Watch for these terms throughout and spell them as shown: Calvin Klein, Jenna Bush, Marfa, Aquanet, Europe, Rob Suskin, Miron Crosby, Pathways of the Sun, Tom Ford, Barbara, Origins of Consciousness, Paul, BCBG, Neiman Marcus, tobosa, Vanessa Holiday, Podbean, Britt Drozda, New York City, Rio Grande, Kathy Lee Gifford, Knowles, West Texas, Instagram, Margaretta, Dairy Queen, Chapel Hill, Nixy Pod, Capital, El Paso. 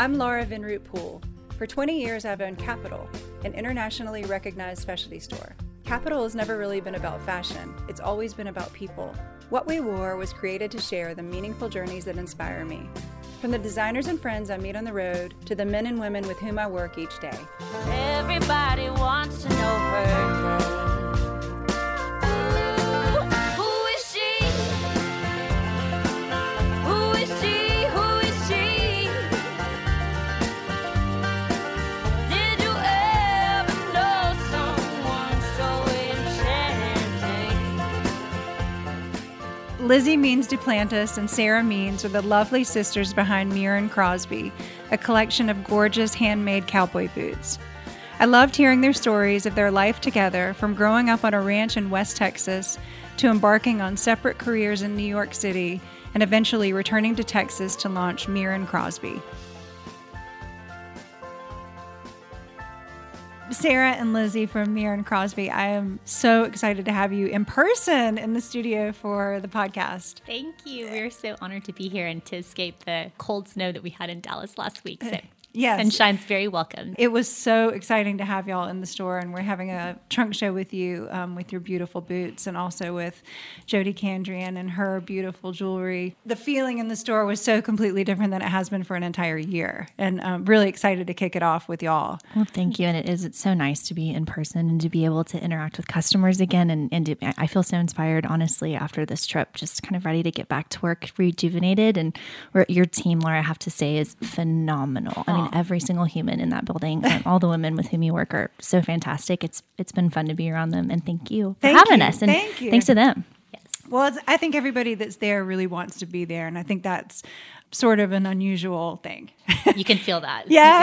I'm Laura Vinroot Poole. For 20 years, I've owned Capital, an internationally recognized specialty store. Capital has never really been about fashion. It's always been about people. What we wore was created to share the meaningful journeys that inspire me. From the designers and friends I meet on the road to the men and women with whom I work each day. Everybody wants to know her. Lizzie Means Duplantis and Sarah Means are the lovely sisters behind Miron Crosby, a collection of gorgeous handmade cowboy boots. I loved hearing their stories of their life together, from growing up on a ranch in West Texas to embarking on separate careers in New York City and eventually returning to Texas to launch Miron Crosby. Sarah and Lizzie from Miron Crosby, I am so excited to have you in person in the studio for the podcast. Thank you. We're so honored to be here and to escape the cold snow that we had in Dallas last week. So yes. Sunshine's very welcome. It was so exciting to have y'all in the store, and we're having a trunk show with you with your beautiful boots and also with Jody Candrian and her beautiful jewelry. The feeling in the store was so completely different than it has been for an entire year, and I'm really excited to kick it off with y'all. Well, thank you, and it's so nice to be in person and to be able to interact with customers again, and I feel so inspired, honestly, after this trip, just kind of ready to get back to work, rejuvenated, and your team, Laura, I have to say, is phenomenal. I mean, every single human in that building and all the women with whom you work are so fantastic. It's been fun to be around them, and thank you for having us. And thank you. Thanks to them. Yes. Well, I think everybody that's there really wants to be there, and I think that's sort of an unusual thing. You can feel that. Yeah.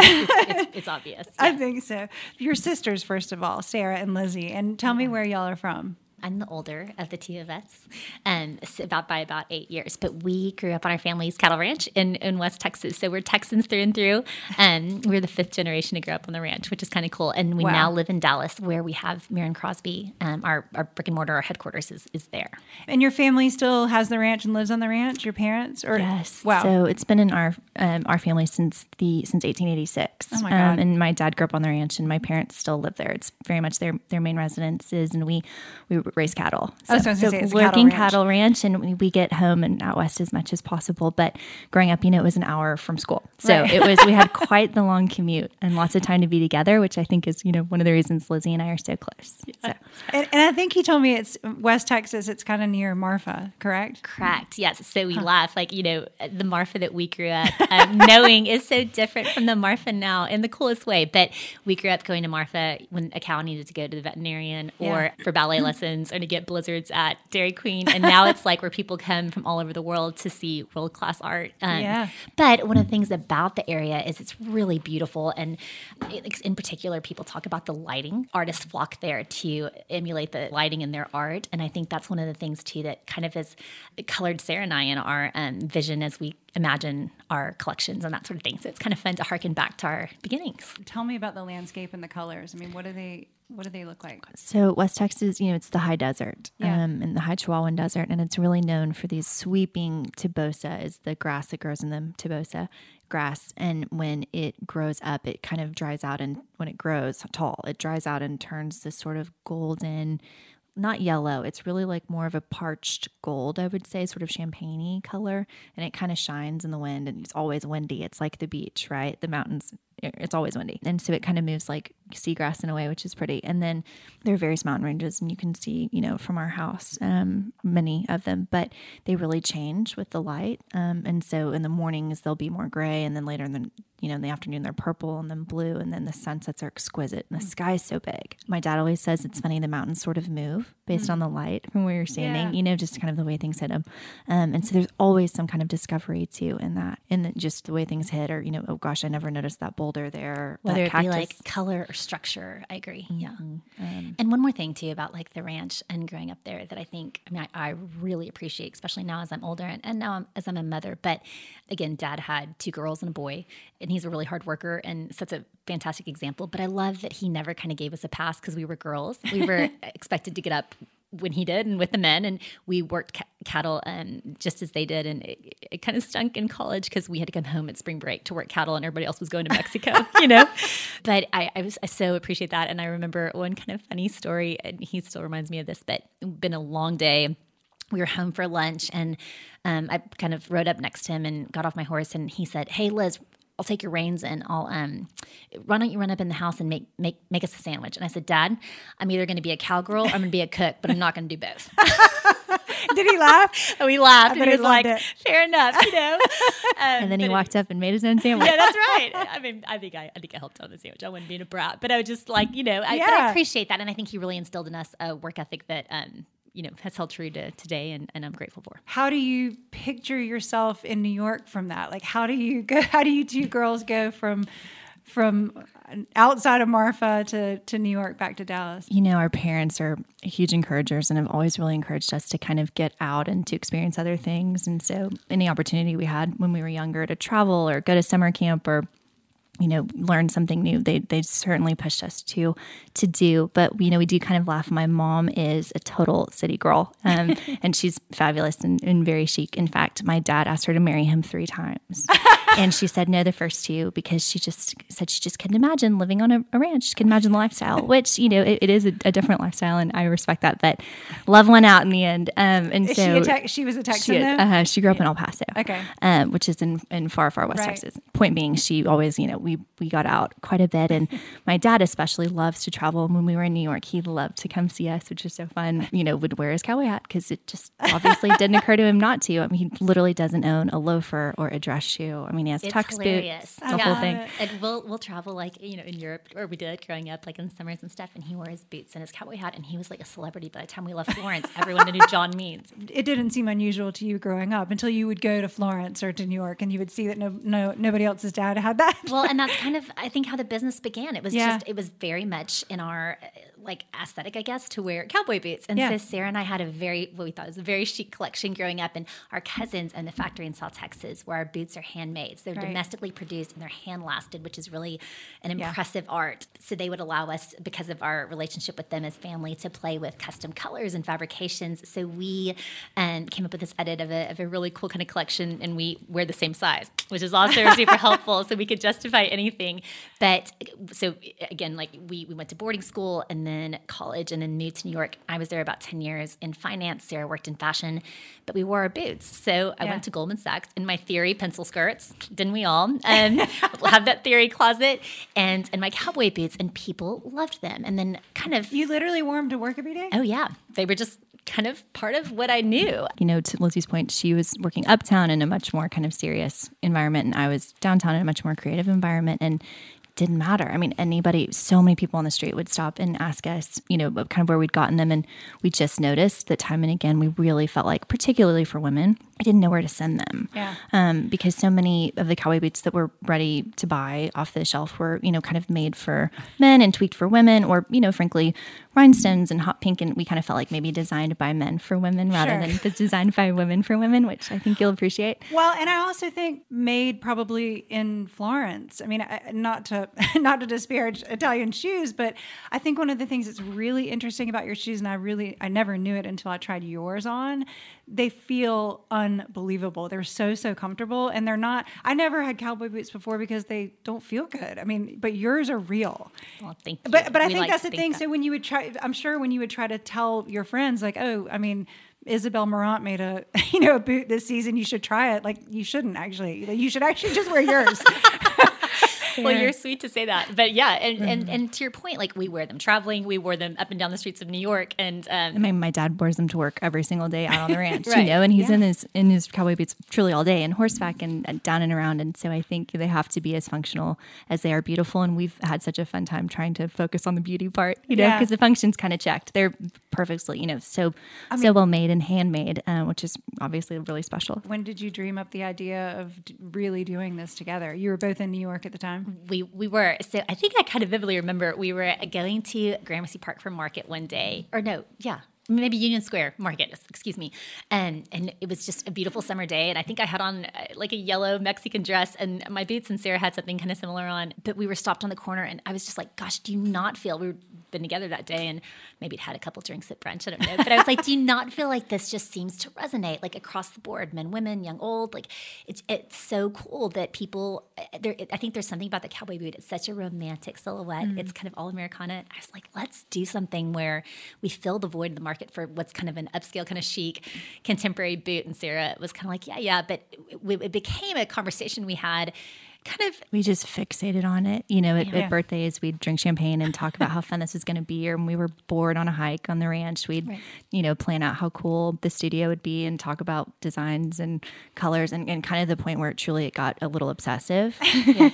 It's obvious. Yes. I think so. Your sisters, first of all, Sarah and Lizzie, and tell me where y'all are from. I'm the older of the two of us, about 8 years. But we grew up on our family's cattle ranch in West Texas, so we're Texans through and through. We're the fifth generation to grow up on the ranch, which is kind of cool. And we now live in Dallas, where we have Miron Crosby. Our brick and mortar, our headquarters is there. And your family still has the ranch and lives on the ranch. Your parents, or yes, wow. So it's been in our family since 1886. Oh my God. And my dad grew up on the ranch, and my parents still live there. It's very much their main residences, and we raise cattle. So it's working cattle ranch, and we get home and out west as much as possible. But growing up, it was an hour from school. So we had quite the long commute and lots of time to be together, which I think is, one of the reasons Lizzie and I are so close. Yeah. So. And I think he told me it's West Texas. It's kind of near Marfa, correct? Correct. Yes. So we laugh, the Marfa that we grew up knowing is so different from the Marfa now in the coolest way. But we grew up going to Marfa when a cow needed to go to the veterinarian or for ballet lessons. Or to get blizzards at Dairy Queen. And now it's like where people come from all over the world to see world-class art. But one of the things about the area is it's really beautiful. And in particular, people talk about the lighting. Artists flock there to emulate the lighting in their art. And I think that's one of the things, too, that kind of has colored Sarah and I in our vision as we imagine our collections and that sort of thing. So it's kind of fun to harken back to our beginnings. Tell me about the landscape and the colors. What do they look like? So West Texas, it's the high desert and the high Chihuahuan Desert, and it's really known for these sweeping tobosa, is the grass that grows in them, tobosa grass. And when it grows up, it kind of dries out, and when it grows tall, it dries out and turns this sort of golden, not yellow. It's really like more of a parched gold, I would say, sort of champagne-y color. And it kind of shines in the wind, and it's always windy. It's like the beach, right? The mountains, it's always windy. And so it kind of moves like seagrass in a way, which is pretty. And then there are various mountain ranges, and you can see, from our house, many of them, but they really change with the light. And so in the mornings they'll be more gray, and then later in the afternoon they're purple and then blue, and then the sunsets are exquisite, and the sky's so big. My dad always says it's funny, the mountains sort of move based on the light from where you're standing, just kind of the way things hit them. And so there's always some kind of discovery too in that, and just the way things hit, or, oh gosh, I never noticed that boulder there. Whether it be like color or structure, I agree. Yeah. And one more thing too about like the ranch and growing up there that I think, I really appreciate, especially now as I'm older and now as I'm a mother. But again, Dad had two girls and a boy, and he's a really hard worker and such a fantastic example. But I love that he never kind of gave us a pass because we were girls. We were expected to get up when he did and with the men, and we worked cattle just as they did. And it kind of stunk in college because we had to come home at spring break to work cattle and everybody else was going to Mexico, you know, but I so appreciate that. And I remember one kind of funny story, and he still reminds me of this, but it's been a long day. We were home for lunch, and I kind of rode up next to him and got off my horse, and he said, "Hey Liz, I'll take your reins and I'll why don't you run up in the house and make us a sandwich?" And I said, "Dad, I'm either going to be a cowgirl or I'm going to be a cook, but I'm not going to do both." Did he laugh? We laughed, and he was like, "Fair enough," you know. And then he walked up and made his own sandwich. Yeah, that's right. I mean, I think I helped on the sandwich. I wouldn't be a brat, but I was just like, you know, but I appreciate that, and I think he really instilled in us a work ethic that you know, has held true to today, and I'm grateful for. How do you picture yourself in New York from that? Like, how do you two girls go from outside of Marfa to New York back to Dallas? You know, our parents are huge encouragers and have always really encouraged us to kind of get out and to experience other things. And so any opportunity we had when we were younger to travel or go to summer camp or, you know, learn something new, They certainly pushed us to do. But, you know, we do kind of laugh. My mom is a total city girl, and she's fabulous and very chic. In fact, my dad asked her to marry him 3 times, and she said no the first 2 because she just said she just couldn't imagine living on a ranch. She couldn't imagine the lifestyle, which, you know, it is a different lifestyle, and I respect that. But love won out in the end. And is so she was a Texan. She grew up in El Paso, which is in far, far west Texas. Point being, she always, you know, we got out quite a bit, and my dad especially loves to travel. When we were in New York, he loved to come see us, which was so fun. You know, would wear his cowboy hat because it just obviously didn't occur to him not to. I mean, he literally doesn't own a loafer or a dress shoe. I mean, he has tux boots, the whole thing. And we'll travel, like, you know, in Europe, or we did growing up, like in the summers and stuff, and he wore his boots and his cowboy hat, and he was like a celebrity. By the time we left Florence, everyone knew John Means. It didn't seem unusual to you growing up until you would go to Florence or to New York, and you would see that nobody else's dad had that. Well, and that's kind of, I think, how the business began. It was it was very much in our, like, aesthetic, I guess, to wear cowboy boots. And so Sarah and I had what we thought was a very chic collection growing up. And our cousins and the factory in South Texas, where our boots are handmade. So they're domestically produced and they're hand-lasted, which is really an impressive art. So they would allow us, because of our relationship with them as family, to play with custom colors and fabrications. So we came up with this edit of a really cool kind of collection, and we wear the same size, which is also super helpful. So we could justify anything. But so again, like we went to boarding school and then college and then moved to New York. I was there about 10 years in finance. Sarah worked in fashion, but we wore our boots. So I went to Goldman Sachs in my theory pencil skirts. Didn't we all? Have that theory closet and my cowboy boots, and people loved them. And then kind of... You literally wore them to work every day? Oh yeah. They were just kind of part of what I knew. You know, to Lizzie's point, she was working uptown in a much more kind of serious environment, and I was downtown in a much more creative environment, and it didn't matter. I mean, so many people on the street would stop and ask us, you know, kind of where we'd gotten them, and we just noticed that time and again, we really felt like, particularly for women, I didn't know where to send them. Yeah. Because so many of the cowboy boots that were ready to buy off the shelf were, you know, kind of made for men and tweaked for women, or, you know, frankly, rhinestones and hot pink. And we kind of felt like maybe designed by men for women rather than designed by women for women, which I think you'll appreciate. Well, and I also think made probably in Florence. I mean, not to disparage Italian shoes, but I think one of the things that's really interesting about your shoes, and I never knew it until I tried yours on, they feel unbelievable. They're so comfortable, and they're not... I never had cowboy boots before because they don't feel good. I mean, but yours are real. Well, thank you. But I think like that's the thing. That. So when you would try, I'm sure when you would try to tell your friends, like, oh, I mean, Isabel Marant made a boot this season. You should try it. Like, you shouldn't actually. Like, you should actually just wear yours. Well, you're sweet to say that, but and to your point, like we wear them traveling, we wore them up and down the streets of New York, and I mean, my dad wears them to work every single day out on the ranch, you know, and he's in his cowboy boots truly all day, and horseback, and down and around, and so I think they have to be as functional as they are beautiful, and we've had such a fun time trying to focus on the beauty part, you know, because the function's kind of checked. They're perfectly, you know, so well made and handmade, which is obviously really special. When did you dream up the idea of really doing this together? You were both in New York at the time. We were. So I think I kind of vividly remember we were going to Gramercy Park for market one day. Or no, yeah. Maybe Union Square Market, excuse me. And it was just a beautiful summer day. And I think I had on like a yellow Mexican dress, and my boots, and Sarah had something kind of similar on. But we were stopped on the corner, and I was just like, gosh, do you not feel... We were been together that day and maybe had a couple drinks at brunch. I don't know. But I was like, do you not feel like this just seems to resonate like across the board, men, women, young, old? Like it's so cool that people there. I think there's something about the cowboy boot. It's such a romantic silhouette. Mm-hmm. It's kind of all Americana. I was like, let's do something where we fill the void in the market for what's kind of an upscale, kind of chic, contemporary boot. And Sarah was kind of like, yeah. But it became a conversation we had. We just fixated on it, you know, at birthdays we'd drink champagne and talk about how fun this was going to be. Or when we were bored on a hike on the ranch, we'd, you know, plan out how cool the studio would be and talk about designs and colors and kind of the point where it got a little obsessive. Yeah.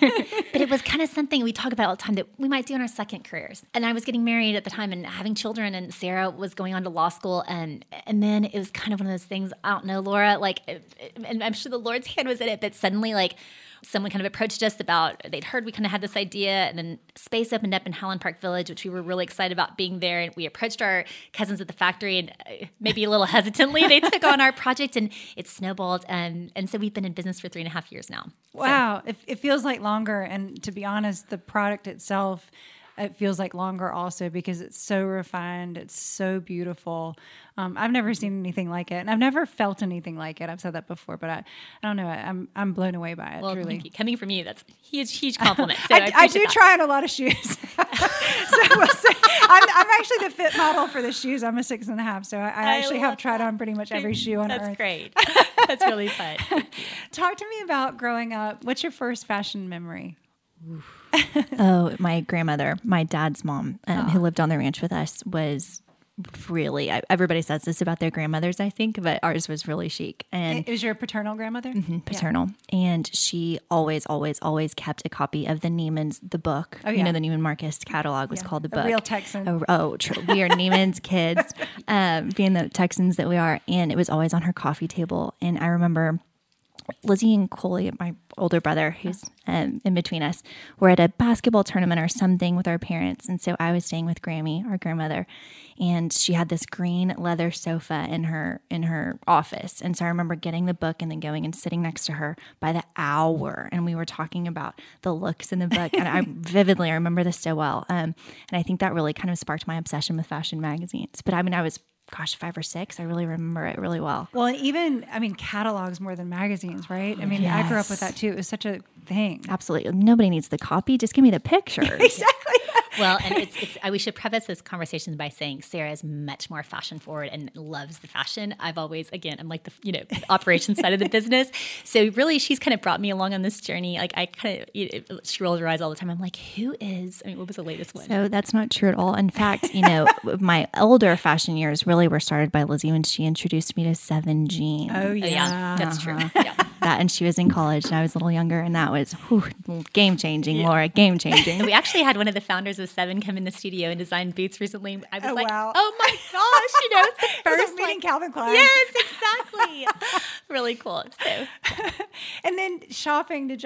But it was kind of something we talk about all the time that we might do in our second careers. And I was getting married at the time and having children, and Sarah was going on to law school. And then it was kind of one of those things, I don't know, Laura, like, and I'm sure the Lord's hand was in it, but suddenly like someone kind of approached us about, they'd heard we kind of had this idea, and then space opened up in Holland Park Village, which we were really excited about being there. And we approached our cousins at the factory, and maybe a little hesitantly, they took on our project, and it snowballed. And so we've been in business for 3.5 years now. Wow. So. It feels like longer. And to be honest, the product itself, it feels like longer also because it's so refined. It's so beautiful. I've never seen anything like it, and I've never felt anything like it. I've said that before, but I don't know. I'm blown away by it. Well, truly. Thank you. Coming from you, that's a huge compliment. So I do try on a lot of shoes. So I'm actually the fit model for the shoes. I'm a 6.5, so I actually have tried on pretty much every shoe on earth. That's great. That's really fun. Talk to me about growing up. What's your first fashion memory? Oh, my grandmother, my dad's mom, who lived on the ranch with us, was really, everybody says this about their grandmothers, I think, but ours was really chic. And it was your paternal grandmother? Mm-hmm, paternal. Yeah. And she always, always, always kept a copy of the Neiman's, the book. Oh, yeah. You know, the Neiman Marcus catalog was called the book. A real Texan. We are Neiman's kids, being the Texans that we are. And it was always on her coffee table. And I remember Lizzie and Coley, my older brother, who's in between us, were at a basketball tournament or something with our parents. And so I was staying with Grammy, our grandmother, and she had this green leather sofa in her office. And so I remember getting the book and then going and sitting next to her by the hour. And we were talking about the looks in the book. And I vividly remember this so well. And I think that really kind of sparked my obsession with fashion magazines. But I mean, I was... gosh, 5 or 6. I really remember it really well. Well, and even, I mean, catalogs more than magazines, right? I mean, yes. I grew up with that too. It was such a thing. Absolutely. Nobody needs the copy. Just give me the picture. Exactly. Well, and we should preface this conversation by saying Sarah is much more fashion forward and loves the fashion. I've always, again, I'm like the, you know, operations side of the business. So really, she's kind of brought me along on this journey. Like I kind of, she rolls her eyes all the time. I'm like, what was the latest one? So that's not true at all. In fact, you know, my older fashion years really were started by Lizzie when she introduced me to 7 Jean. Oh, yeah. That's true. Yeah. That, and she was in college and I was a little younger, and that was game-changing, Laura, game-changing. And we actually had one of the founders of 7 come in the studio and design boots recently. I was oh my gosh, you know, it's the first it was meeting Calvin Klein. Yes, exactly. Really cool. So, yeah. And then shopping, did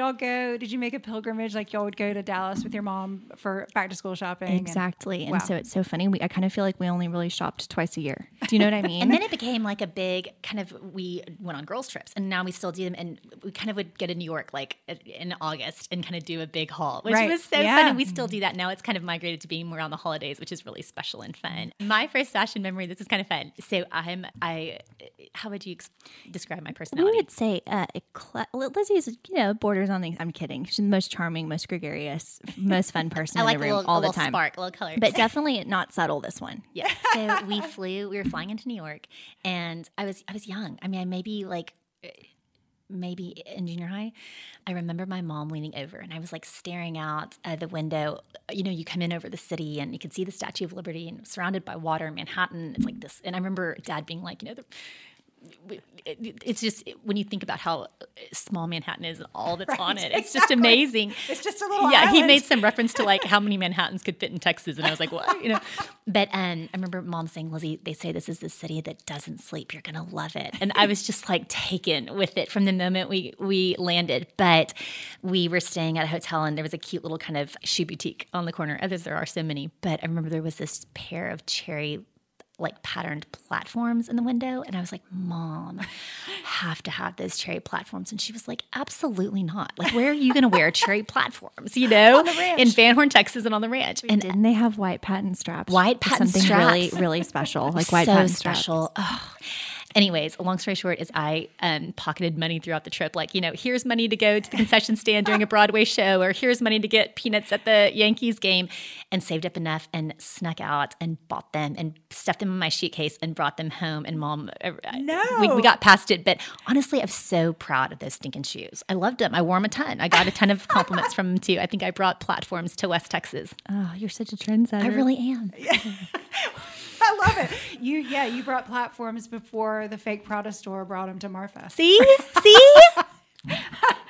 you make a pilgrimage? Like y'all would go to Dallas with your mom for back to school shopping? Exactly. And so it's so funny. I kind of feel like we only really shopped twice a year. Do you know what I mean? And then it became like a big kind of, we went on girls trips, and now we still do them. And we kind of would go to New York like in August and kind of do a big haul, which was so funny. We still do that now. It's kind of migrated to being more on the holidays, which is really special and fun. My first fashion memory, this is kind of fun. So I how would you describe my personality? We would say Lizzie's, you know, borders on things. I'm kidding. She's the most charming, most gregarious, most fun person in the room all the time. I like a little spark, a little color. But definitely not subtle, this one. Yeah. So we were flying into New York, and I was young. I mean, I maybe like... maybe in junior high, I remember my mom leaning over, and I was like staring out the window. You know, you come in over the city and you can see the Statue of Liberty and surrounded by water in Manhattan. It's like this. And I remember Dad being like, you know, it's just when you think about how small Manhattan is and all that's on it, it's just amazing. It's just a little island. He made some reference to like how many Manhattans could fit in Texas, and I was like, what? You know. But I remember Mom saying, Lizzie, they say this is the city that doesn't sleep. You're gonna love it. And I was just like taken with it from the moment we landed. But we were staying at a hotel, and there was a cute little kind of shoe boutique on the corner. There are so many. But I remember there was this pair of cherry like patterned platforms in the window. And I was like, Mom, have to have those cherry platforms. And she was like, absolutely not. Like, where are you going to wear cherry platforms, you know, in Van Horn, Texas and on the ranch? And didn't they have white patent straps? White patent straps. Something really, really special. Like white patent straps. So special. Oh. Anyways, long story short is I pocketed money throughout the trip. Like, you know, here's money to go to the concession stand during a Broadway show, or here's money to get peanuts at the Yankees game, and saved up enough and snuck out and bought them and stuffed them in my shoe case and brought them home. And Mom, we got past it. But honestly, I'm so proud of those stinking shoes. I loved them. I wore them a ton. I got a ton of compliments from them too. I think I brought platforms to West Texas. Oh, you're such a trendsetter. I really am. Yeah. I love it. You brought platforms before the fake Prada store brought them to Marfa. See?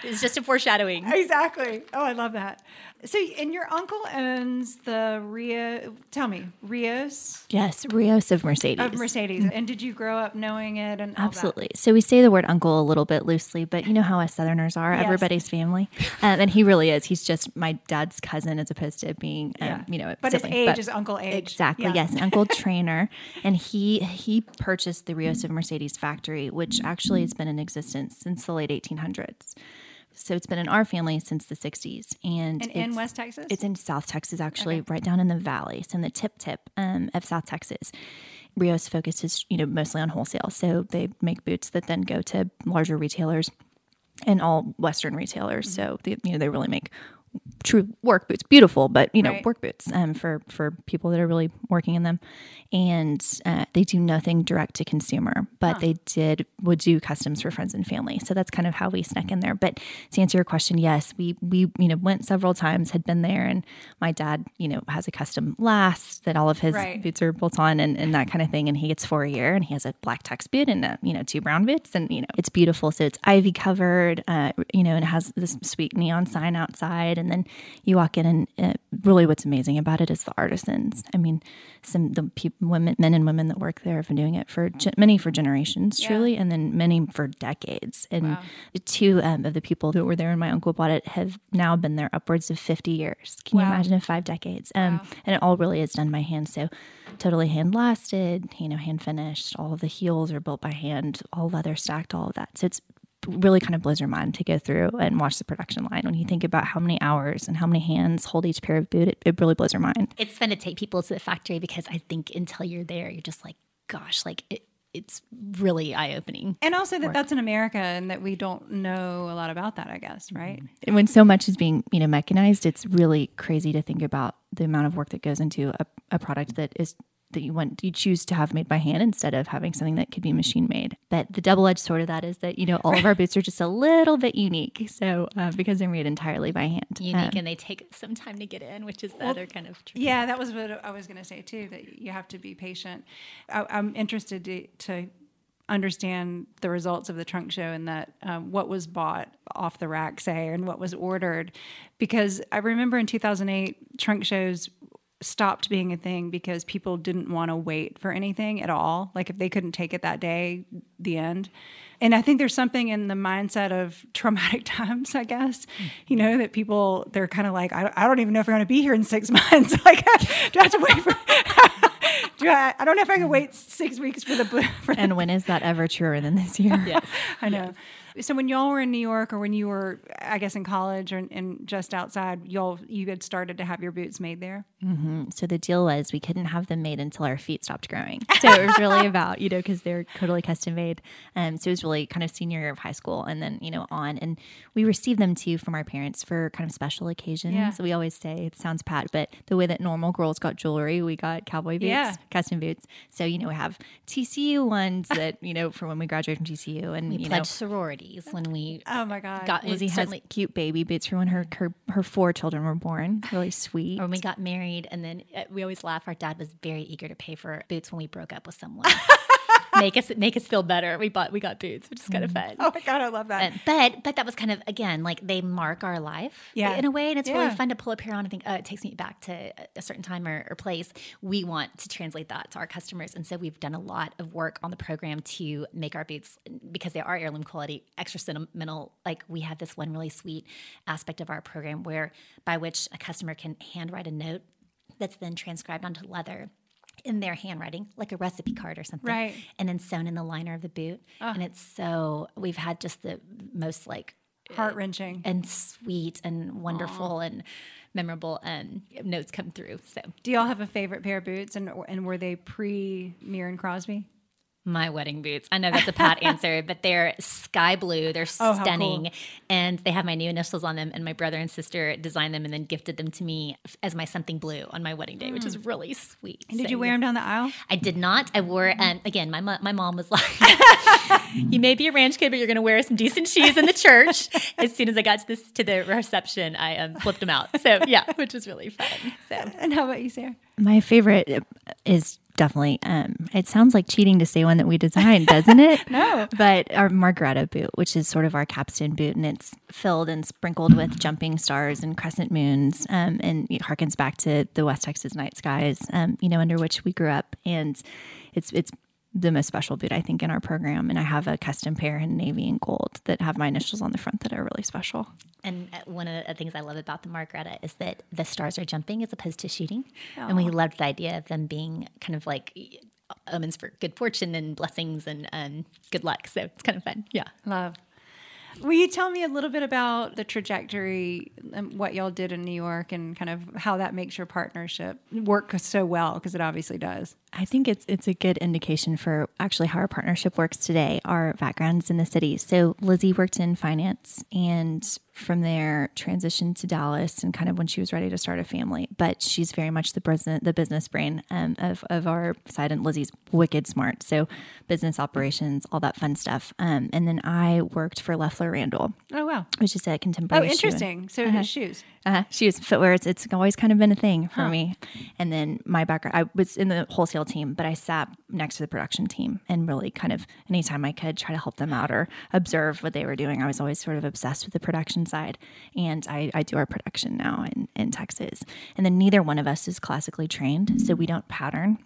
It's just a foreshadowing. Exactly. Oh, I love that. So, and your uncle owns the Rios? Yes, Rios of Mercedes. Mm-hmm. And did you grow up knowing it? And absolutely. So we say the word uncle a little bit loosely, but you know how us Southerners are, yes. Everybody's family. And he really is. He's just my dad's cousin as opposed to being, But sibling. His age is uncle age. Exactly. Yeah. Yes, Uncle Trainer. And he purchased the Rios of Mercedes factory, which actually has been in existence since the late 1800s. So it's been in our family since the 1960s. And in West Texas? It's in South Texas, actually, okay. Right down in the valley. So in the tip of South Texas. Rios focuses, mostly on wholesale. So they make boots that then go to larger retailers and all Western retailers. Mm-hmm. So, they really make true work boots, beautiful, but, right. Work boots for people that are really working in them. And they do nothing direct to consumer, but They would do customs for friends and family. So that's kind of how we snuck in there. But to answer your question, yes, we went several times, had been there, and my dad, has a custom last that all of his boots are built on and that kind of thing. And he gets 4 a year and he has a black tux boot and, 2 brown boots and, it's beautiful. So it's ivy covered, and it has this sweet neon sign outside. And then you walk in and really what's amazing about it is the artisans. I mean, men and women that work there have been doing it for generations, truly, and then many for decades. And two of the people who were there and my uncle bought it have now been there upwards of 50 years. Can you imagine 5 decades? And it all really is done by hand. So totally hand-lasted, hand finished. All of the heels are built by hand, all leather stacked, all of that. So it's really kind of blows your mind to go through and watch the production line. When you think about how many hours and how many hands hold each pair of boot, it really blows your mind. It's fun to take people to the factory because I think until you're there, you're just like, gosh, like it's really eye-opening. And also that's in America and that we don't know a lot about that, I guess, right? And when so much is being, mechanized, it's really crazy to think about the amount of work that goes into a product that you choose to have made by hand instead of having something that could be machine made. But the double-edged sword of that is that, all of our boots are just a little bit unique. So because they're made entirely by hand. Unique and they take some time to get in, which is the other kind of trick. Yeah, that was what I was going to say too, that you have to be patient. I'm interested to understand the results of the trunk show and that what was bought off the rack, say, and what was ordered. Because I remember in 2008, trunk shows stopped being a thing because people didn't want to wait for anything at all. Like if they couldn't take it that day, the end. And I think there's something in the mindset of traumatic times, I guess, that people, they're kind of like, I don't even know if I'm going to be here in 6 months. Like, do I have to wait for I don't know if I can wait 6 weeks for the boot. And when is that ever truer than this year? Yes. I know. Yes. So when y'all were in New York or when you were, I guess, in college and just outside, you had started to have your boots made there? Mm-hmm. So the deal was we couldn't have them made until our feet stopped growing. So it was really about, because they're totally custom made. So it was really kind of senior year of high school and then, on. And we received them too from our parents for kind of special occasions. Yeah. So we always say, it sounds pat, but the way that normal girls got jewelry, we got cowboy boots, custom boots. So, we have TCU ones that, for when we graduate from TCU. And we pledged sorority. When we got Lizzie has cute baby boots for when her 4 children were born, really sweet. Or when we got married, and then we always laugh. Our dad was very eager to pay for boots when we broke up with someone. Make us feel better. We got boots, which is kind of fun. Oh my God, I love that. But that was kind of, again, like they mark our life in a way. And it's really fun to pull up here on and think, oh, it takes me back to a certain time or place. We want to translate that to our customers. And so we've done a lot of work on the program to make our boots, because they are heirloom quality, extra sentimental. Like we have this one really sweet aspect of our program by which a customer can handwrite a note that's then transcribed onto leather. in their handwriting, like a recipe card or something. Right. And then sewn in the liner of the boot. And it's so, we've had just the most like heart-wrenching and sweet and wonderful and memorable notes come through. So do y'all have a favorite pair of boots, and were they pre-Miron Crosby? My wedding boots. I know that's a pat answer, but they're sky blue. They're stunning. Oh, how cool. And they have my new initials on them, and my brother and sister designed them and then gifted them to me as my something blue on my wedding day, which is really sweet. And did you wear them down the aisle? I did not. I wore, again, my mom was like, you may be a ranch kid, but you're going to wear some decent shoes in the church. As soon as I got to the reception, I flipped them out. So yeah, which was really fun. So. And how about you, Sarah? My favorite is definitely, it sounds like cheating to say one that we designed, doesn't it? No. But our Margaretta boot, which is sort of our capstan boot, and it's filled and sprinkled with jumping stars and crescent moons, and it harkens back to the West Texas night skies, under which we grew up. And it's the most special boot, I think, in our program. And I have a custom pair in navy and gold that have my initials on the front that are really special. And one of the things I love about the Margaretta is that the stars are jumping as opposed to shooting. Aww. And we loved the idea of them being kind of like omens for good fortune and blessings and good luck. So it's kind of fun. Yeah. Love. Will you tell me a little bit about the trajectory and what y'all did in New York and kind of how that makes your partnership work so well? Because it obviously does. I think it's a good indication for actually how our partnership works today, our backgrounds in the city. So Lizzie worked in finance and from there transitioned to Dallas and kind of when she was ready to start a family. But she's very much the business brain of our side, and Lizzie's wicked smart. So business operations, all that fun stuff. And then I worked for Loeffler Randall. Oh, wow. Which is a contemporary shoe. Oh, interesting. So his shoes. Shoes, footwear. It's always kind of been a thing for me. And then my background, I was in the wholesale team, but I sat next to the production team and really kind of anytime I could try to help them out or observe what they were doing. I was always sort of obsessed with the production side, and I do our production now in Texas. And then neither one of us is classically trained, so we don't pattern.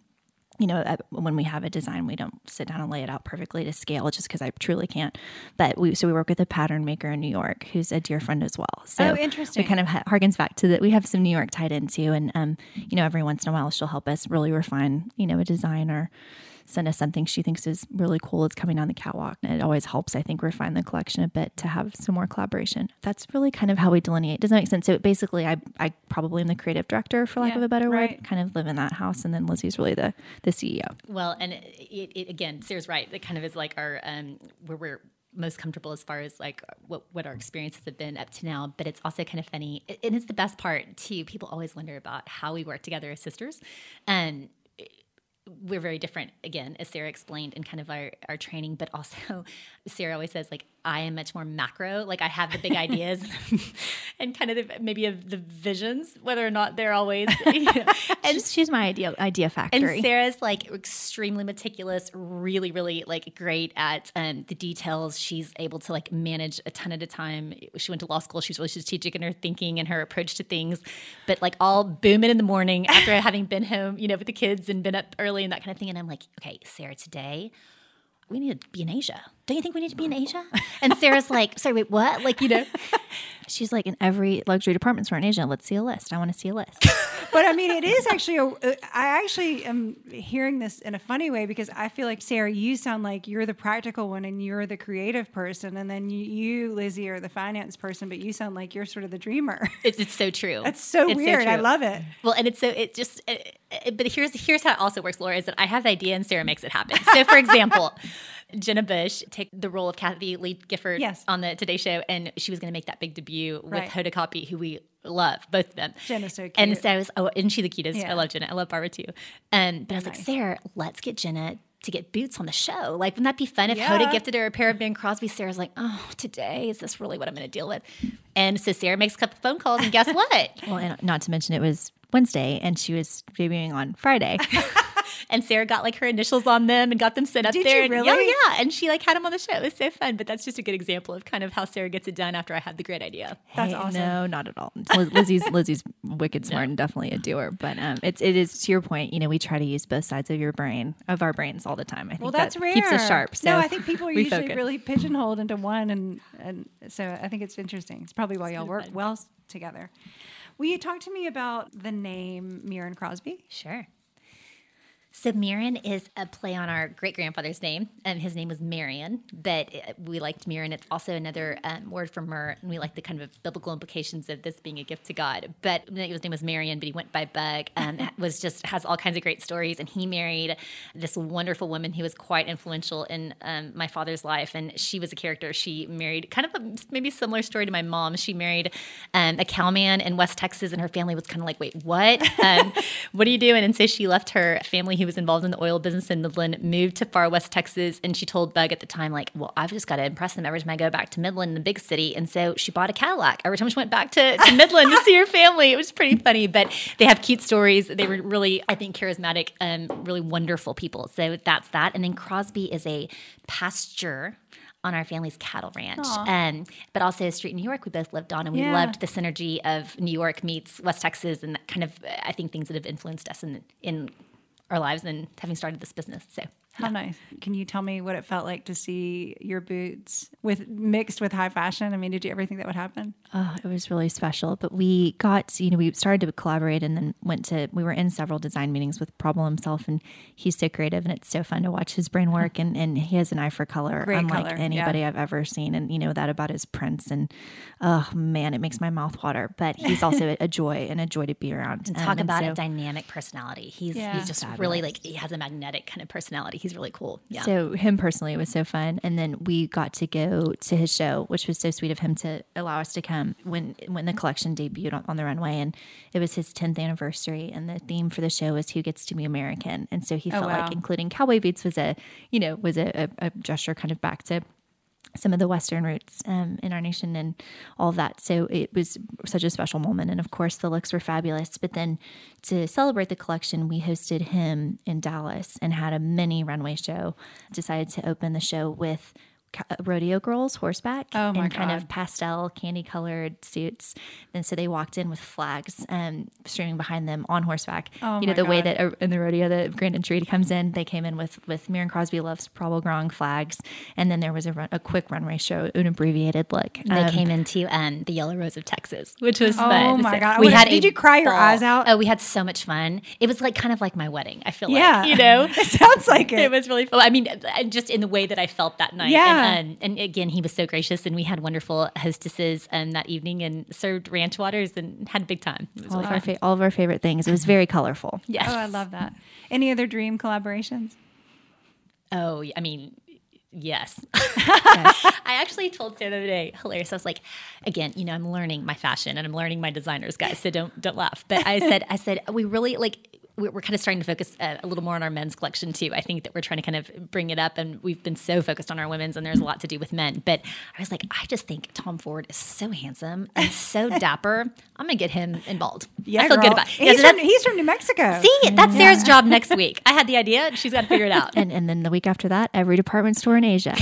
When we have a design, we don't sit down and lay it out perfectly to scale just because I truly can't. But we work with a pattern maker in New York who's a dear friend as well. So interesting. It kind of harkens back to that. We have some New York tied in too. And, every once in a while she'll help us really refine, a design or send us something she thinks is really cool. It's coming on the catwalk. And it always helps, I think, refine the collection a bit to have some more collaboration. That's really kind of how we delineate. Does that make sense? So basically, I probably am the creative director, for lack of a better word, kind of live in that house. And then Lizzie's really the CEO. Well, and it again, Sarah's right. It kind of is like our, where we're most comfortable as far as like what our experiences have been up to now, but it's also kind of funny. And it's the best part too. People always wonder about how we work together as sisters. And we're very different, again, as Sarah explained, in kind of our training, but also Sarah always says, like, I am much more macro. Like, I have the big ideas and kind of the visions, whether or not they're always. And she's my idea factory. And Sarah's, like, extremely meticulous, really, really, like, great at the details. She's able to, like, manage a ton at a time. She went to law school. She's really strategic in her thinking and her approach to things. But, like, all booming in the morning after having been home, with the kids and been up early and that kind of thing. And I'm like, okay, Sarah, today we need to be in Asia. Don't you think we need to be in Asia? And Sarah's like, sorry, wait, what? Like, she's like, in every luxury department store in Asia, let's see a list. I want to see a list. But I mean, it is actually, I actually am hearing this in a funny way because I feel like, Sarah, you sound like you're the practical one and you're the creative person. And then you Lizzie, are the finance person, but you sound like you're sort of the dreamer. It's so true. That's so weird. So I love it. Well, and it's so, it just, but here's how it also works, Laura, is that I have the idea and Sarah makes it happen. So for example, Jenna Bush took the role of Kathy Lee Gifford on the Today Show, and she was going to make that big debut with Hoda Kotb, who we love, both of them. Jenna's so cute. And so I was, isn't she the cutest? Yeah. I love Jenna. I love Barbara too. But I was like, Sarah, let's get Jenna to get boots on the show. Like, wouldn't that be fun if Hoda gifted her a pair of Miron Crosby? Sarah's like, oh, today, is this really what I'm going to deal with? And so Sarah makes a couple phone calls, and guess what? Well, and not to mention it was Wednesday, and she was debuting on Friday. And Sarah got like her initials on them and got them sent up. Did there. You really? And, yeah. And she like had them on the show. It was so fun. But that's just a good example of kind of how Sarah gets it done after I had the great idea. That's awesome. No, not at all. Lizzie's wicked smart and definitely a doer. But it is to your point. We try to use both sides of our brains all the time. I think that's rare. Keeps us sharp. So no, I think people are usually really pigeonholed into one, and so I think it's interesting. It's probably why y'all work well together. Will you talk to me about the name Miron Crosby? Sure. So Miron is a play on our great-grandfather's name. His name was Marion, but we liked Miron. It's also another word for myrrh, and we like the kind of biblical implications of this being a gift to God. But his name was Marion, but he went by Bug, has all kinds of great stories. And he married this wonderful woman who was quite influential in my father's life, and she was a character. She married kind of maybe similar story to my mom. She married a cowman in West Texas, and her family was kind of like, wait, what? What are you doing? And so she left her family who was involved in the oil business in Midland, moved to far West Texas, and she told Bug at the time, like, well, I've just got to impress them every time I go back to Midland, the big city. And so she bought a Cadillac every time she went back to Midland to see her family. It was pretty funny, but they have cute stories. They were really, I think, charismatic and really wonderful people. So that's that. And then Crosby is a pasture on our family's cattle ranch, but also a street in New York we both lived on, and we loved the synergy of New York meets West Texas, and that kind of, I think, things that have influenced us in our lives and having started this business. So how nice. Can you tell me what it felt like to see your boots mixed with high fashion? I mean, did you ever think that would happen? Oh, it was really special. But we got, we started to collaborate, and then we were in several design meetings with Problem himself, and he's so creative, and it's so fun to watch his brain work, and he has an eye for color, unlike anybody I've ever seen. And you know that about his prints, and oh man, it makes my mouth water. But he's also a joy to be around. And talk about a dynamic personality. He's just fabulous. Really he has a magnetic kind of personality. He's really cool. Yeah. So him personally was so fun. And then we got to go to his show, which was so sweet of him to allow us to come when the collection debuted on the runway. And it was his 10th anniversary. And the theme for the show was who gets to be American. And so he felt like including cowboy boots was a gesture kind of back to some of the Western roots in our nation and all that. So it was such a special moment. And of course the looks were fabulous, but then to celebrate the collection, we hosted him in Dallas and had a mini runway show, decided to open the show with rodeo girls horseback and kind of pastel candy colored suits. And so they walked in with flags streaming behind them on horseback. Way that in the rodeo, the grand entry comes in, they came in with Miron Crosby Love's Probable Grong flags. And then there was a quick runway show, an abbreviated look. They came into the Yellow Rose of Texas, which was fun. Oh my God. Did you cry your eyes out? Oh, we had so much fun. It was kind of like my wedding. I feel like, it sounds like it. It was really fun. I mean, just in the way that I felt that night. Yeah. And again, he was so gracious, and we had wonderful hostesses that evening and served ranch waters and had a big time. It was all of our favorite things. It was very colorful. Yes. Oh, I love that. Any other dream collaborations? Oh, I mean... Yes. I actually told Sam the other day, hilarious. I was like, again, I'm learning my fashion and I'm learning my designers, guys. So don't laugh. But I said, we really we're kind of starting to focus a little more on our men's collection too. I think that we're trying to kind of bring it up, and we've been so focused on our women's, and there's a lot to do with men. But I was like, I just think Tom Ford is so handsome and so dapper. I'm going to get him involved. Yeah, I feel good about it. He's from New Mexico. See, that's Sarah's job next week. I had the idea, and she's got to figure it out. And then the week after that, every department store in Asia.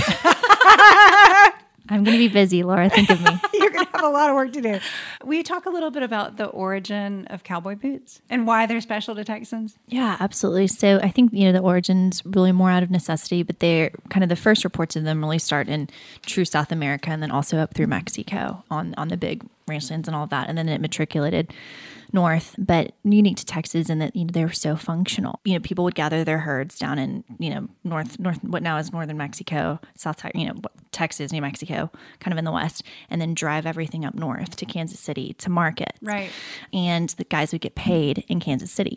I'm going to be busy, Laura. Think of me. You're going to have a lot of work to do. Will you talk a little bit about the origin of cowboy boots and why they're special to Texans? Yeah, absolutely. So I think, the origin's really more out of necessity, but they're kind of the first reports of them really start in true South America and then also up through Mexico on the big ranchlands and all that. And then it matriculated north, but unique to Texas in that they were so functional. People would gather their herds down in north what now is northern Mexico, south Texas, New Mexico, kind of in the west, and then drive everything up north to Kansas City to market. Right, and the guys would get paid in Kansas City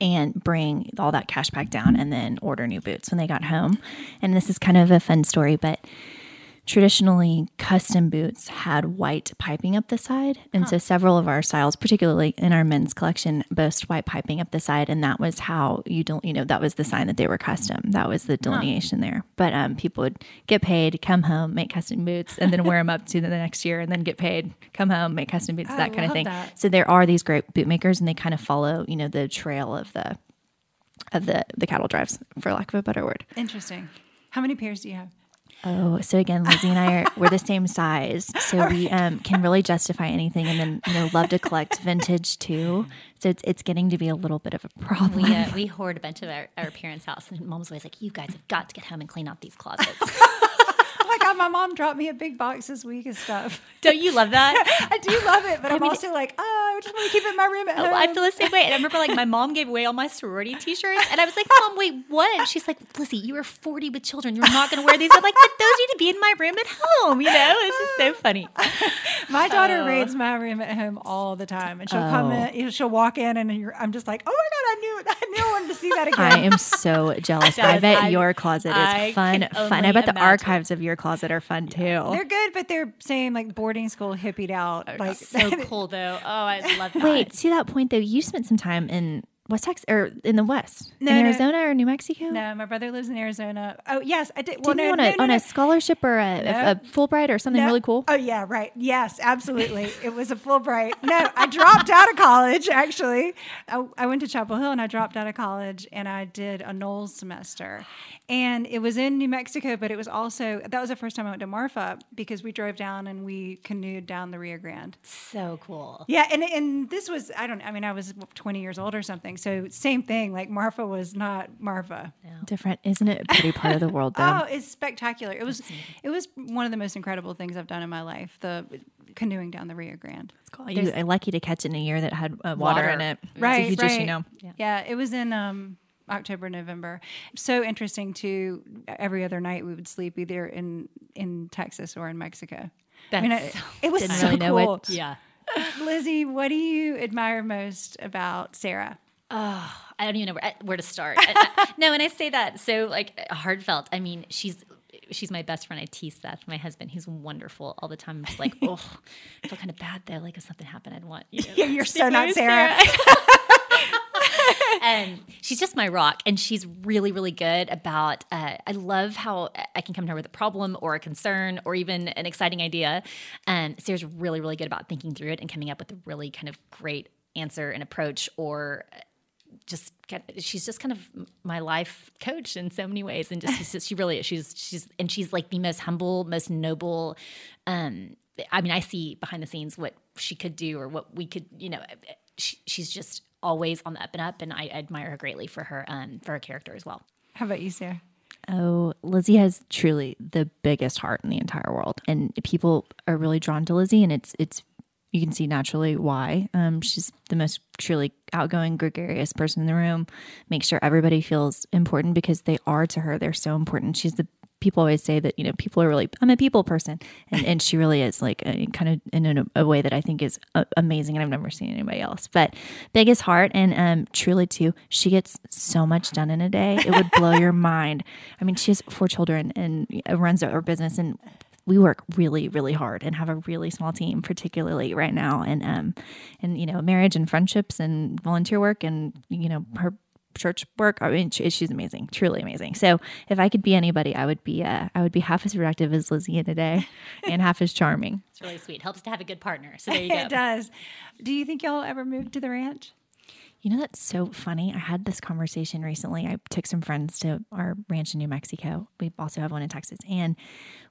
and bring all that cash back down, and then order new boots when they got home. And this is kind of a fun story, but traditionally, custom boots had white piping up the side. And so several of our styles, particularly in our men's collection, boast white piping up the side. And that was how that was the sign that they were custom. That was the delineation there. But people would get paid, come home, make custom boots, and then wear them up to the next year, and then get paid, come home, make custom boots, that kind of thing. That. So there are these great boot makers, and they kind of follow, the trail of the cattle drives, for lack of a better word. Interesting. How many pairs do you have? Oh, so again, Lizzie and I we're the same size, so we can really justify anything, and then love to collect vintage too. So it's getting to be a little bit of a problem. We hoard a bunch of our parents' house, and Mom's always like, "You guys have got to get home and clean out these closets." Yeah, my mom dropped me a big box this week of stuff. Don't you love that? I do love it, but I'm also like, oh, I just want to keep it in my room at home. I feel the same way. And I remember like my mom gave away all my sorority t-shirts, and I was like, Mom, wait, what? And she's like, Lizzie, you are 40 with children. You're not going to wear these. I'm like, but those need to be in my room at home, you know? It's just so funny. My daughter raids my room at home all the time, and she'll come in, she'll walk in, and I'm just like, oh my God, I knew I wanted to see that again. I am so jealous. I bet your closet is fun. I bet the archives of your closet are fun too. They're good, but they're same like boarding school hippied out. Oh, like so cool though. Oh, I love that. Wait, to that point though, you spent some time in West Texas or in the West? No, in Arizona or New Mexico? No, my brother lives in Arizona. Oh yes, I did. Well, on a scholarship or a Fulbright or something really cool? Oh yeah, right. Yes, absolutely. It was a Fulbright. No, I dropped out of college actually. I went to Chapel Hill and I dropped out of college and I did a Knowles semester, and it was in New Mexico, but it was also that was the first time I went to Marfa because we drove down and we canoed down the Rio Grande. So cool. Yeah, and this was I was 20 years old or something. So same thing, like Marfa was not Marfa. No. Different, isn't it? A pretty part of the world though. Oh, it's spectacular. It was one of the most incredible things I've done in my life, the canoeing down the Rio Grande. That's cool. You were lucky to catch it in a year that had water in it. Right, it's easy just, you know. Yeah, it was in October, November. So interesting too, every other night we would sleep either in Texas or in Mexico. It was so cool. Yeah. Lizzie, what do you admire most about Sarah? Oh, I don't even know where to start. No, and I say that so like heartfelt. I mean, she's my best friend. I tease Seth, my husband. He's wonderful all the time. I'm just like, oh, I feel kind of bad though. Like if something happened, I'd want you. Yeah, you're so not Sarah. And she's just my rock, and she's really, really good about. I love how I can come to her with a problem or a concern or even an exciting idea. And Sarah's really, really good about thinking through it and coming up with a really kind of great answer and approach or. She's just kind of my life coach in so many ways, and just she really is. She's like the most humble, most noble. I mean, I see behind the scenes what she could do or what we could, you know. She's just always on the up and up, and I admire her greatly for her character as well. How about you, Sarah? Oh, Lizzie has truly the biggest heart in the entire world, and people are really drawn to Lizzie, and it's. You can see naturally why. She's the most truly outgoing, gregarious person in the room. Make sure everybody feels important because they are to her. They're so important. People always say that, you know, people are really, I'm a people person. And she really is like kind of in a way that I think is amazing. And I've never seen anybody else, but biggest heart. And truly too, she gets so much done in a day. It would blow your mind. I mean, she has 4 children and runs her business, and we work really, really hard and have a really small team, particularly right now. And you know, marriage and friendships and volunteer work and, you know, her church work. I mean, she's amazing, truly amazing. So if I could be anybody, I would be half as productive as Lizzie in a day and half as charming. It's really sweet. Helps to have a good partner. So there you go. It does. Do you think y'all ever move to the ranch? You know, that's so funny. I had this conversation recently. I took some friends to our ranch in New Mexico. We also have one in Texas, and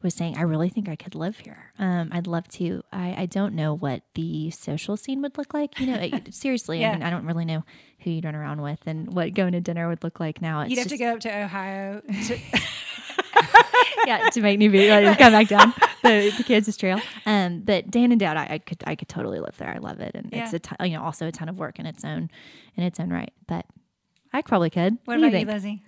was saying, I really think I could live here. I'd love to. I don't know what the social scene would look like. You know, seriously, yeah. I mean, I don't really know who you'd run around with and what going to dinner would look like now. It's you'd have to go up to Ohio. Yeah, to make new videos and come back down the Kansas Trail. But Dan and Dad, I could totally live there. I love it, and it's also a ton of work in its own right. But I probably could. What about you, Lizzie?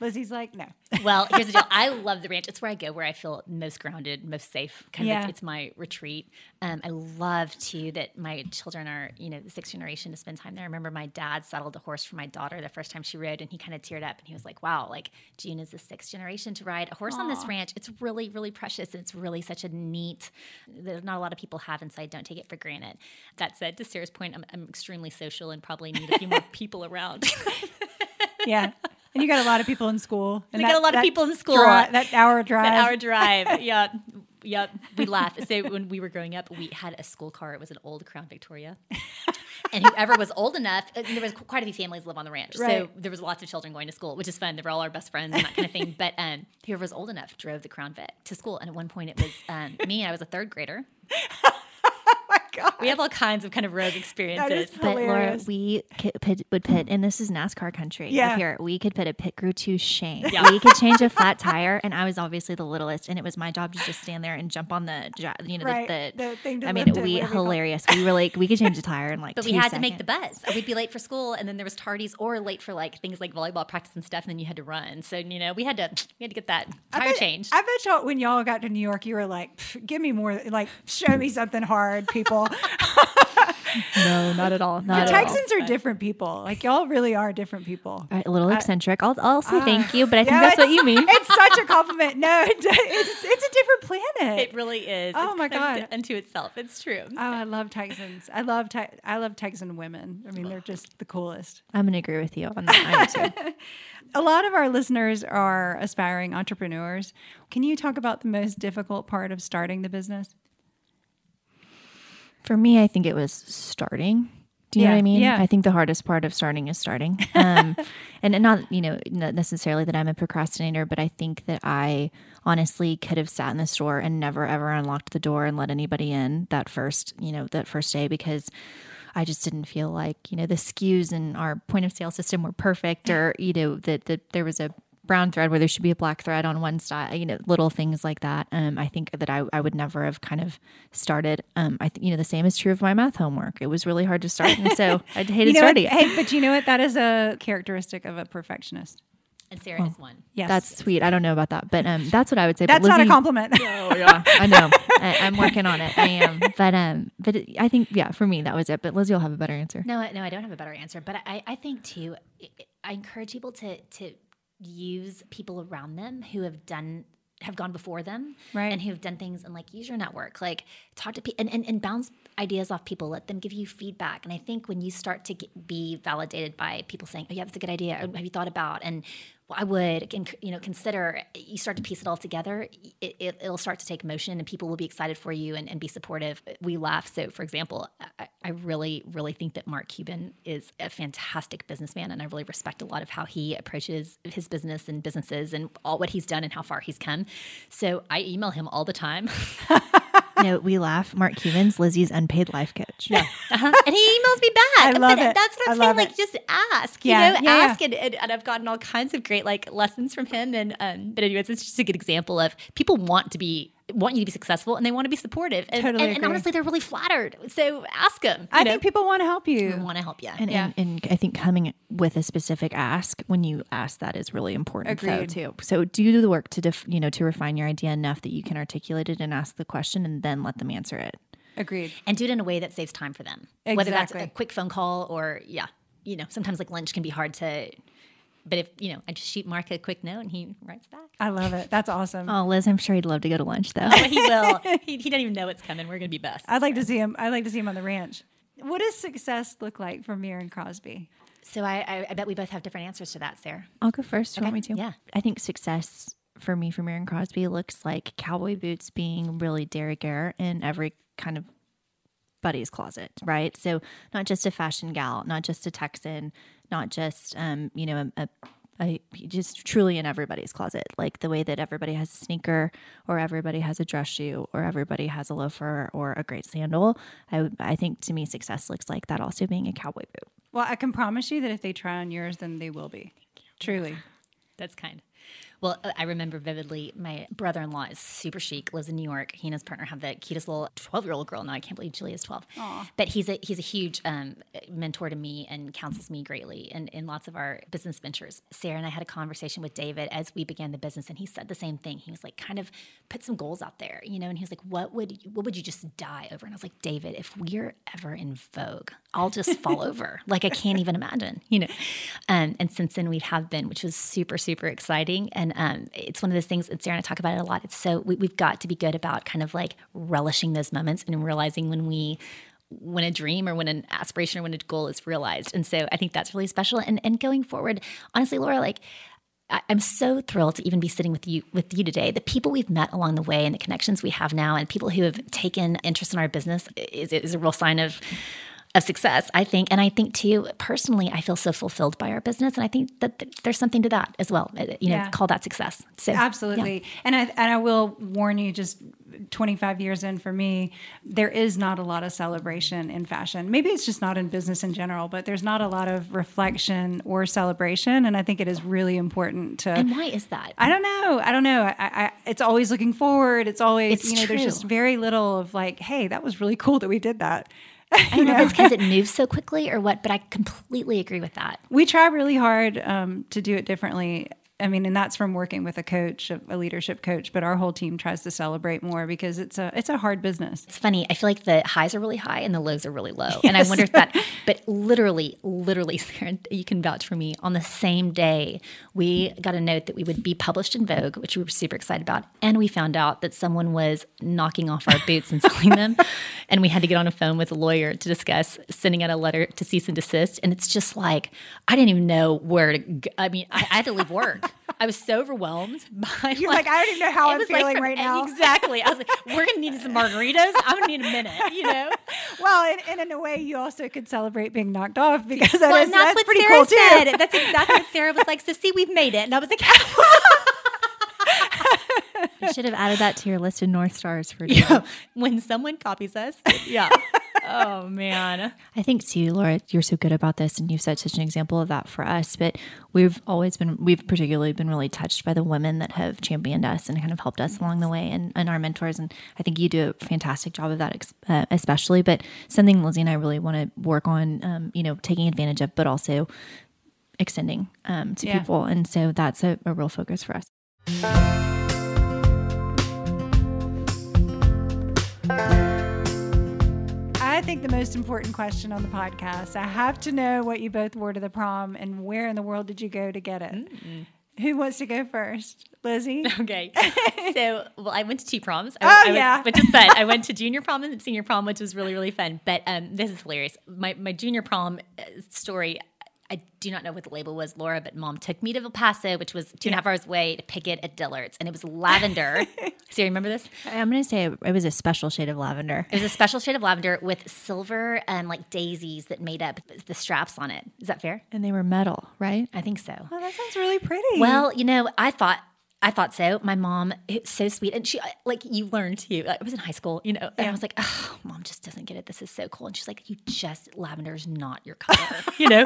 Lizzie's like, no. Well, here's the deal. I love the ranch. It's where I go, where I feel most grounded, most safe. It's my retreat. I love, too, that my children are, you know, the 6th generation to spend time there. I remember my dad saddled a horse for my daughter the first time she rode, and he kind of teared up, and he was like, wow, like June is the 6th generation to ride a horse on this ranch. It's really, really precious, and it's really such a neat that not a lot of people have, and so I don't take it for granted. That said, to Sarah's point, I'm extremely social and probably need a few more people around. Yeah. And you got a lot of people in school. And we got a lot of people in school. That hour drive. Yeah. Yep. We laugh. So when we were growing up, we had a school car. It was an old Crown Victoria. And whoever was old enough, there was quite a few families live on the ranch. Right. So there was lots of children going to school, which is fun. They were all our best friends and that kind of thing. But whoever was old enough drove the Crown Vic to school. And at one point it was me. I was a 3rd grader. Oh, my God. We have all kinds of kind of rogue experiences. But Laura, we would pit, and this is NASCAR country up here. We could pit a pit crew to shame. Yeah. We could change a flat tire, and I was obviously the littlest, and it was my job to just stand there and jump on the, you know, the thing. I mean, we hilarious. We were like, we could change a tire in like. But we had to make the bus. We'd be late for school, and then there was tardies or late for like things like volleyball practice and stuff, and then you had to run. So you know, we had to get that tire changed. I bet y'all when y'all got to New York, you were like, give me more, like show me something hard, people. No, not at all. Not the Texans are different people. Like y'all really are different people. A little eccentric. I'll say thank you, but I think that's what you mean. It's such a compliment. No, it's a different planet. It really is. Oh my God, unto itself. It's true. Oh, I love Texans. I love Texan women. I mean, they're just the coolest. I'm gonna agree with you on that. I do too. A lot of our listeners are aspiring entrepreneurs. Can you talk about the most difficult part of starting the business? For me, I think it was starting. Do you know what I mean? Yeah. I think the hardest part of starting is starting. And not, you know, not necessarily that I'm a procrastinator, but I think that I honestly could have sat in the store and never, ever unlocked the door and let anybody in that first day because I just didn't feel like, you know, the SKUs in our point of sale system were perfect or, you know, that there was a brown thread where there should be a black thread on one side, you know, little things like that. I think that I would never have kind of started. You know, the same is true of my math homework. It was really hard to start. And so I hated starting. Hey, but you know what? That is a characteristic of a perfectionist. And Sarah has one. Yes. That's sweet. I don't know about that, but that's what I would say. That's not a compliment. Oh, yeah. I know. I'm working on it. I am. But I think, for me, that was it. But Lizzie will have a better answer. No, I don't have a better answer. But I think, too, I encourage people to use people around them who have gone before them, right, and who've done things, and like use your network, like talk to people and bounce ideas off people, let them give you feedback. And I think when you start to be validated by people saying, oh yeah, that's a good idea, or have you thought about, and well, I would, you know, consider, you start to piece it all together, it'll start to take motion, and people will be excited for you and be supportive. We laugh. So for example, I really, really think that Mark Cuban is a fantastic businessman, and I really respect a lot of how he approaches his business and businesses and all what he's done and how far he's come. So I email him all the time. No, we laugh. Mark Cuban's Lizzie's unpaid life coach. Yeah. Uh-huh. And he emails me back. I love it. That's what I'm saying. Like, just ask. Ask. And I've gotten all kinds of great like lessons from him. And but anyways, it's just a good example of people want you to be successful, and they want to be supportive. And, totally and honestly, they're really flattered. So ask them. I think people want to help you. They want to help you. And I think coming with a specific ask when you ask that is really important. Agreed. Though, too. So do the work to refine your idea enough that you can articulate it and ask the question and then let them answer it. Agreed. And do it in a way that saves time for them. Exactly. Whether that's a quick phone call or, you know, sometimes like lunch can be hard to... But if, you know, I just shoot Mark a quick note and he writes back. I love it. That's awesome. Oh, Liz, I'm sure he'd love to go to lunch though. Oh, he will. He doesn't even know it's coming. We're going to be best. I'd like to see him. I'd like to see him on the ranch. What does success look like for Miron Crosby? So I bet we both have different answers to that, Sarah. I'll go first. Okay. You want me to? Yeah. I think success for me, for Miron Crosby, looks like cowboy boots being really de rigueur in every kind of buddy's closet, right? So not just a fashion gal, not just a Texan, not just, you know, just truly in everybody's closet, like the way that everybody has a sneaker or everybody has a dress shoe or everybody has a loafer or a great sandal. I think to me, success looks like that also being a cowboy boot. Well, I can promise you that if they try on yours, then they will be. Truly. That's kind. Well, I remember vividly, my brother-in-law is super chic, lives in New York. He and his partner have the cutest little 12-year-old girl. Now I can't believe Julia's 12. Aww. But he's a huge mentor to me and counsels me greatly in lots of our business ventures. Sarah and I had a conversation with David as we began the business, and he said the same thing. He was like, kind of put some goals out there, you know, and he was like, what would you just die over? And I was like, David, if we're ever in Vogue, I'll just fall over. Like, I can't even imagine, you know. And since then we have been, which was super, super exciting. And it's one of those things, and Sarah and I talk about it a lot. It's so we've got to be good about kind of like relishing those moments and realizing when a dream or when an aspiration or when a goal is realized. And so I think that's really special. And going forward, honestly, Laura, like I'm so thrilled to even be sitting with you today. The people we've met along the way and the connections we have now and people who have taken interest in our business is a real sign of success, I think. And I think too, personally, I feel so fulfilled by our business. And I think that there's something to that as well, you know, call that success. So, absolutely. Yeah. And I will warn you, just 25 years in for me, there is not a lot of celebration in fashion. Maybe it's just not in business in general, but there's not a lot of reflection or celebration. And I think it is really important to... And why is that? I don't know. I it's always looking forward. It's always, there's just very little of like, hey, that was really cool that we did that. I don't know if it's because it moves so quickly or what, but I completely agree with that. We try really hard to do it differently. I mean, and that's from working with a coach, a leadership coach, but our whole team tries to celebrate more because it's a hard business. It's funny. I feel like the highs are really high and the lows are really low. Yes. And I wonder if that, but literally, Sarah, you can vouch for me. On the same day, we got a note that we would be published in Vogue, which we were super excited about. And we found out that someone was knocking off our boots and selling them. And we had to get on a phone with a lawyer to discuss sending out a letter to cease and desist. And it's just like, I didn't even know where to go. I mean, I had to leave work. I was so overwhelmed. You're like, I don't even know how I'm feeling right now. Exactly. I was like, we're going to need some margaritas. I'm going to need a minute, Well, and in a way, you also could celebrate being knocked off because that's pretty Sarah cool said. Too. That's exactly what Sarah was like. So see, we've made it. And I was like, you should have added that to your list of North Stars for you. Yeah. When someone copies us. Yeah. Oh, man. I think, too, Laura, you're so good about this, and you've set such an example of that for us. But we've particularly been really touched by the women that have championed us and kind of helped us along the way and our mentors. And I think you do a fantastic job of that, especially. But something Lizzie and I really want to work on, taking advantage of, but also extending to people. And so that's a real focus for us. I think the most important question on the podcast, I have to know what you both wore to the prom and where in the world did you go to get it? Mm-mm. Who wants to go first? Lizzie? Okay. So, I went to two proms. Which is fun. I went to junior prom and senior prom, which was really, really fun. But this is hilarious. My junior prom story, I do not know what the label was, Laura, but Mom took me to El Paso, which was 2.5 hours away, to pick it at Dillard's, and it was lavender. So you remember this? I'm going to say it was a special shade of lavender. It was a special shade of lavender with silver and like daisies that made up the straps on it. Is that fair? And they were metal, right? I think so. Oh, that sounds really pretty. Well, I thought so. My mom, it's so sweet. And she, like, you learn too. I was in high school, and I was like, oh, Mom just doesn't get it. This is so cool. And she's like, lavender is not your color,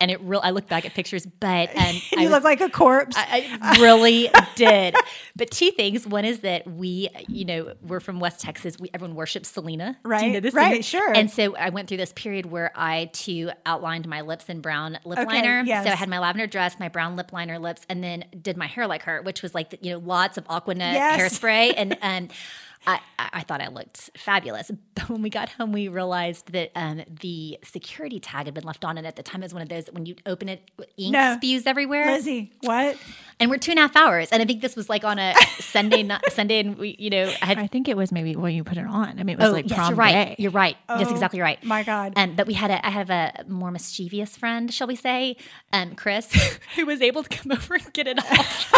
And I look back at pictures, but. You look like a corpse. I really did. But two things. One is that we, we're from West Texas. Everyone worships Selena. Right. Do you know this? Right, sure. And so I went through this period where I, too, outlined my lips in brown lip liner. Yes. So I had my lavender dress, my brown lip liner lips, and then did my hair like her, which was like, lots of Aquanut hairspray. And I thought I looked fabulous. But when we got home, we realized that the security tag had been left on. And at the time, it was one of those that when you open it, ink spews everywhere. Lizzie, what? And we're 2.5 hours. And I think this was like on a Sunday. And we, I think it was maybe when you put it on. I mean, it was prom day. You're right. Oh, that's exactly right. My God. But I have a more mischievous friend, shall we say, Chris, who was able to come over and get it off.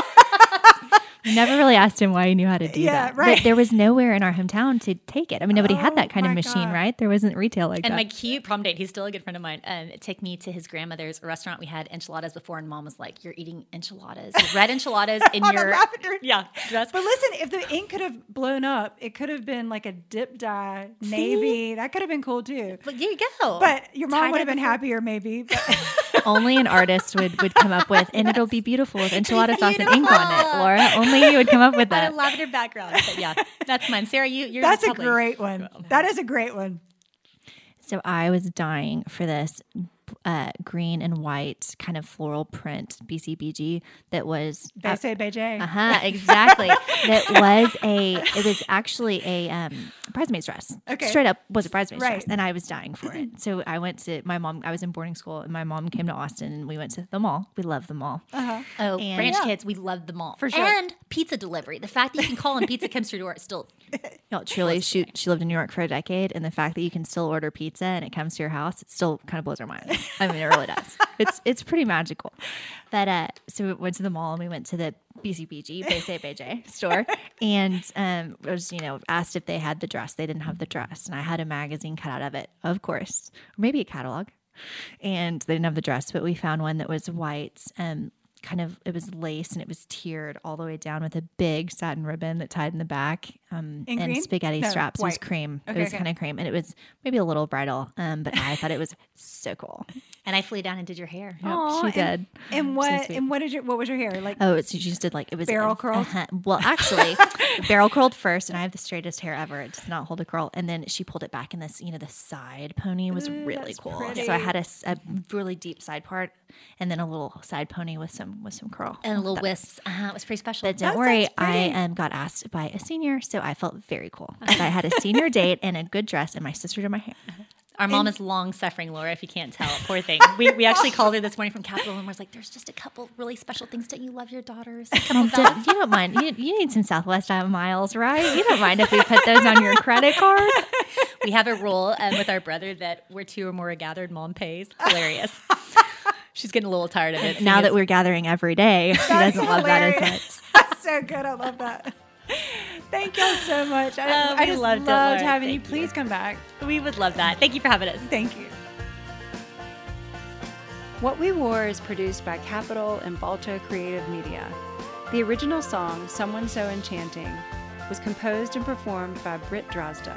Never really asked him why he knew how to do that. Right. But there was nowhere in our hometown to take it. I mean, nobody had that kind of machine, right? There wasn't retail like that. And my cute prom date, he's still a good friend of mine, took me to his grandmother's restaurant. We had enchiladas before, and Mom was like, you're eating enchiladas, red enchiladas in your lavender. Yeah. Dress. But listen, if the ink could have blown up, it could have been like a dip dye, navy. That could have been cool too. But here you go. But your mom would have been happier maybe. But. Only an artist would come up with, and it'll be beautiful with enchilada sauce and ink on it, Laura. Only you would come up with that. On a lavender background. But yeah, that's mine. Sarah, you're that's a great one. That is a great one. So I was dying for this green and white kind of floral print BCBG that was... Baissé Beige. Uh-huh, exactly. It was actually a bridesmaid's dress. Okay. Straight up was a bridesmaid's dress. And I was dying for it. So I went to my mom. I was in boarding school and my mom came to Austin and we went to the mall. We love the mall. Uh-huh. Oh, and Branch kids, we love the mall. For sure. And pizza delivery. The fact that you can call and pizza comes to your door is still... No, truly, she lived in New York for a decade, and the fact that you can still order pizza and it comes to your house, it still kind of blows our mind. I mean, it really does. It's pretty magical. But so we went to the mall and we went to the BCBG, Baissé Beige store, and I was asked if they had the dress. They didn't have the dress, and I had a magazine cut out of it, of course, or maybe a catalog. And they didn't have the dress, but we found one that was white and. Kind of, it was lace and it was tiered all the way down with a big satin ribbon that tied in the back. and spaghetti straps. White. It was cream. Okay, it was kind of cream, and it was maybe a little bridal. But I thought it was so cool. And I flew down and did your hair. Yep, aww, she did. And what? So and what did your? What was your hair like? Oh, she just did like it was barrel curl. Well, actually, barrel curled first, and I have the straightest hair ever. It does not hold a curl. And then she pulled it back in this, you know, the side pony was really cool. Pretty. So I had a really deep side part, and then a little side pony with some curl and a little wisps. It was pretty special. But don't worry, I got asked by a senior. So I felt very cool. I had a senior date and a good dress, and my sister did my hair. Our mom is long-suffering, Laura, if you can't tell. Poor thing. We actually called her this morning from Capital, and was like, there's just a couple really special things. Don't you love your daughters? You don't mind. You need some Southwest miles, right? You don't mind if we put those on your credit card? We have a rule with our brother that where two or more are gathered, mom pays. Hilarious. She's getting a little tired of it. Now that we're gathering every day, she doesn't love that as much. That's so good. I love that. Thank y'all so much. I just loved having you. Please come back. We would love that. Thank you for having us. Thank you. What We Wore is produced by Capital and Balto Creative Media. The original song, Someone So Enchanting, was composed and performed by Britt Drozda.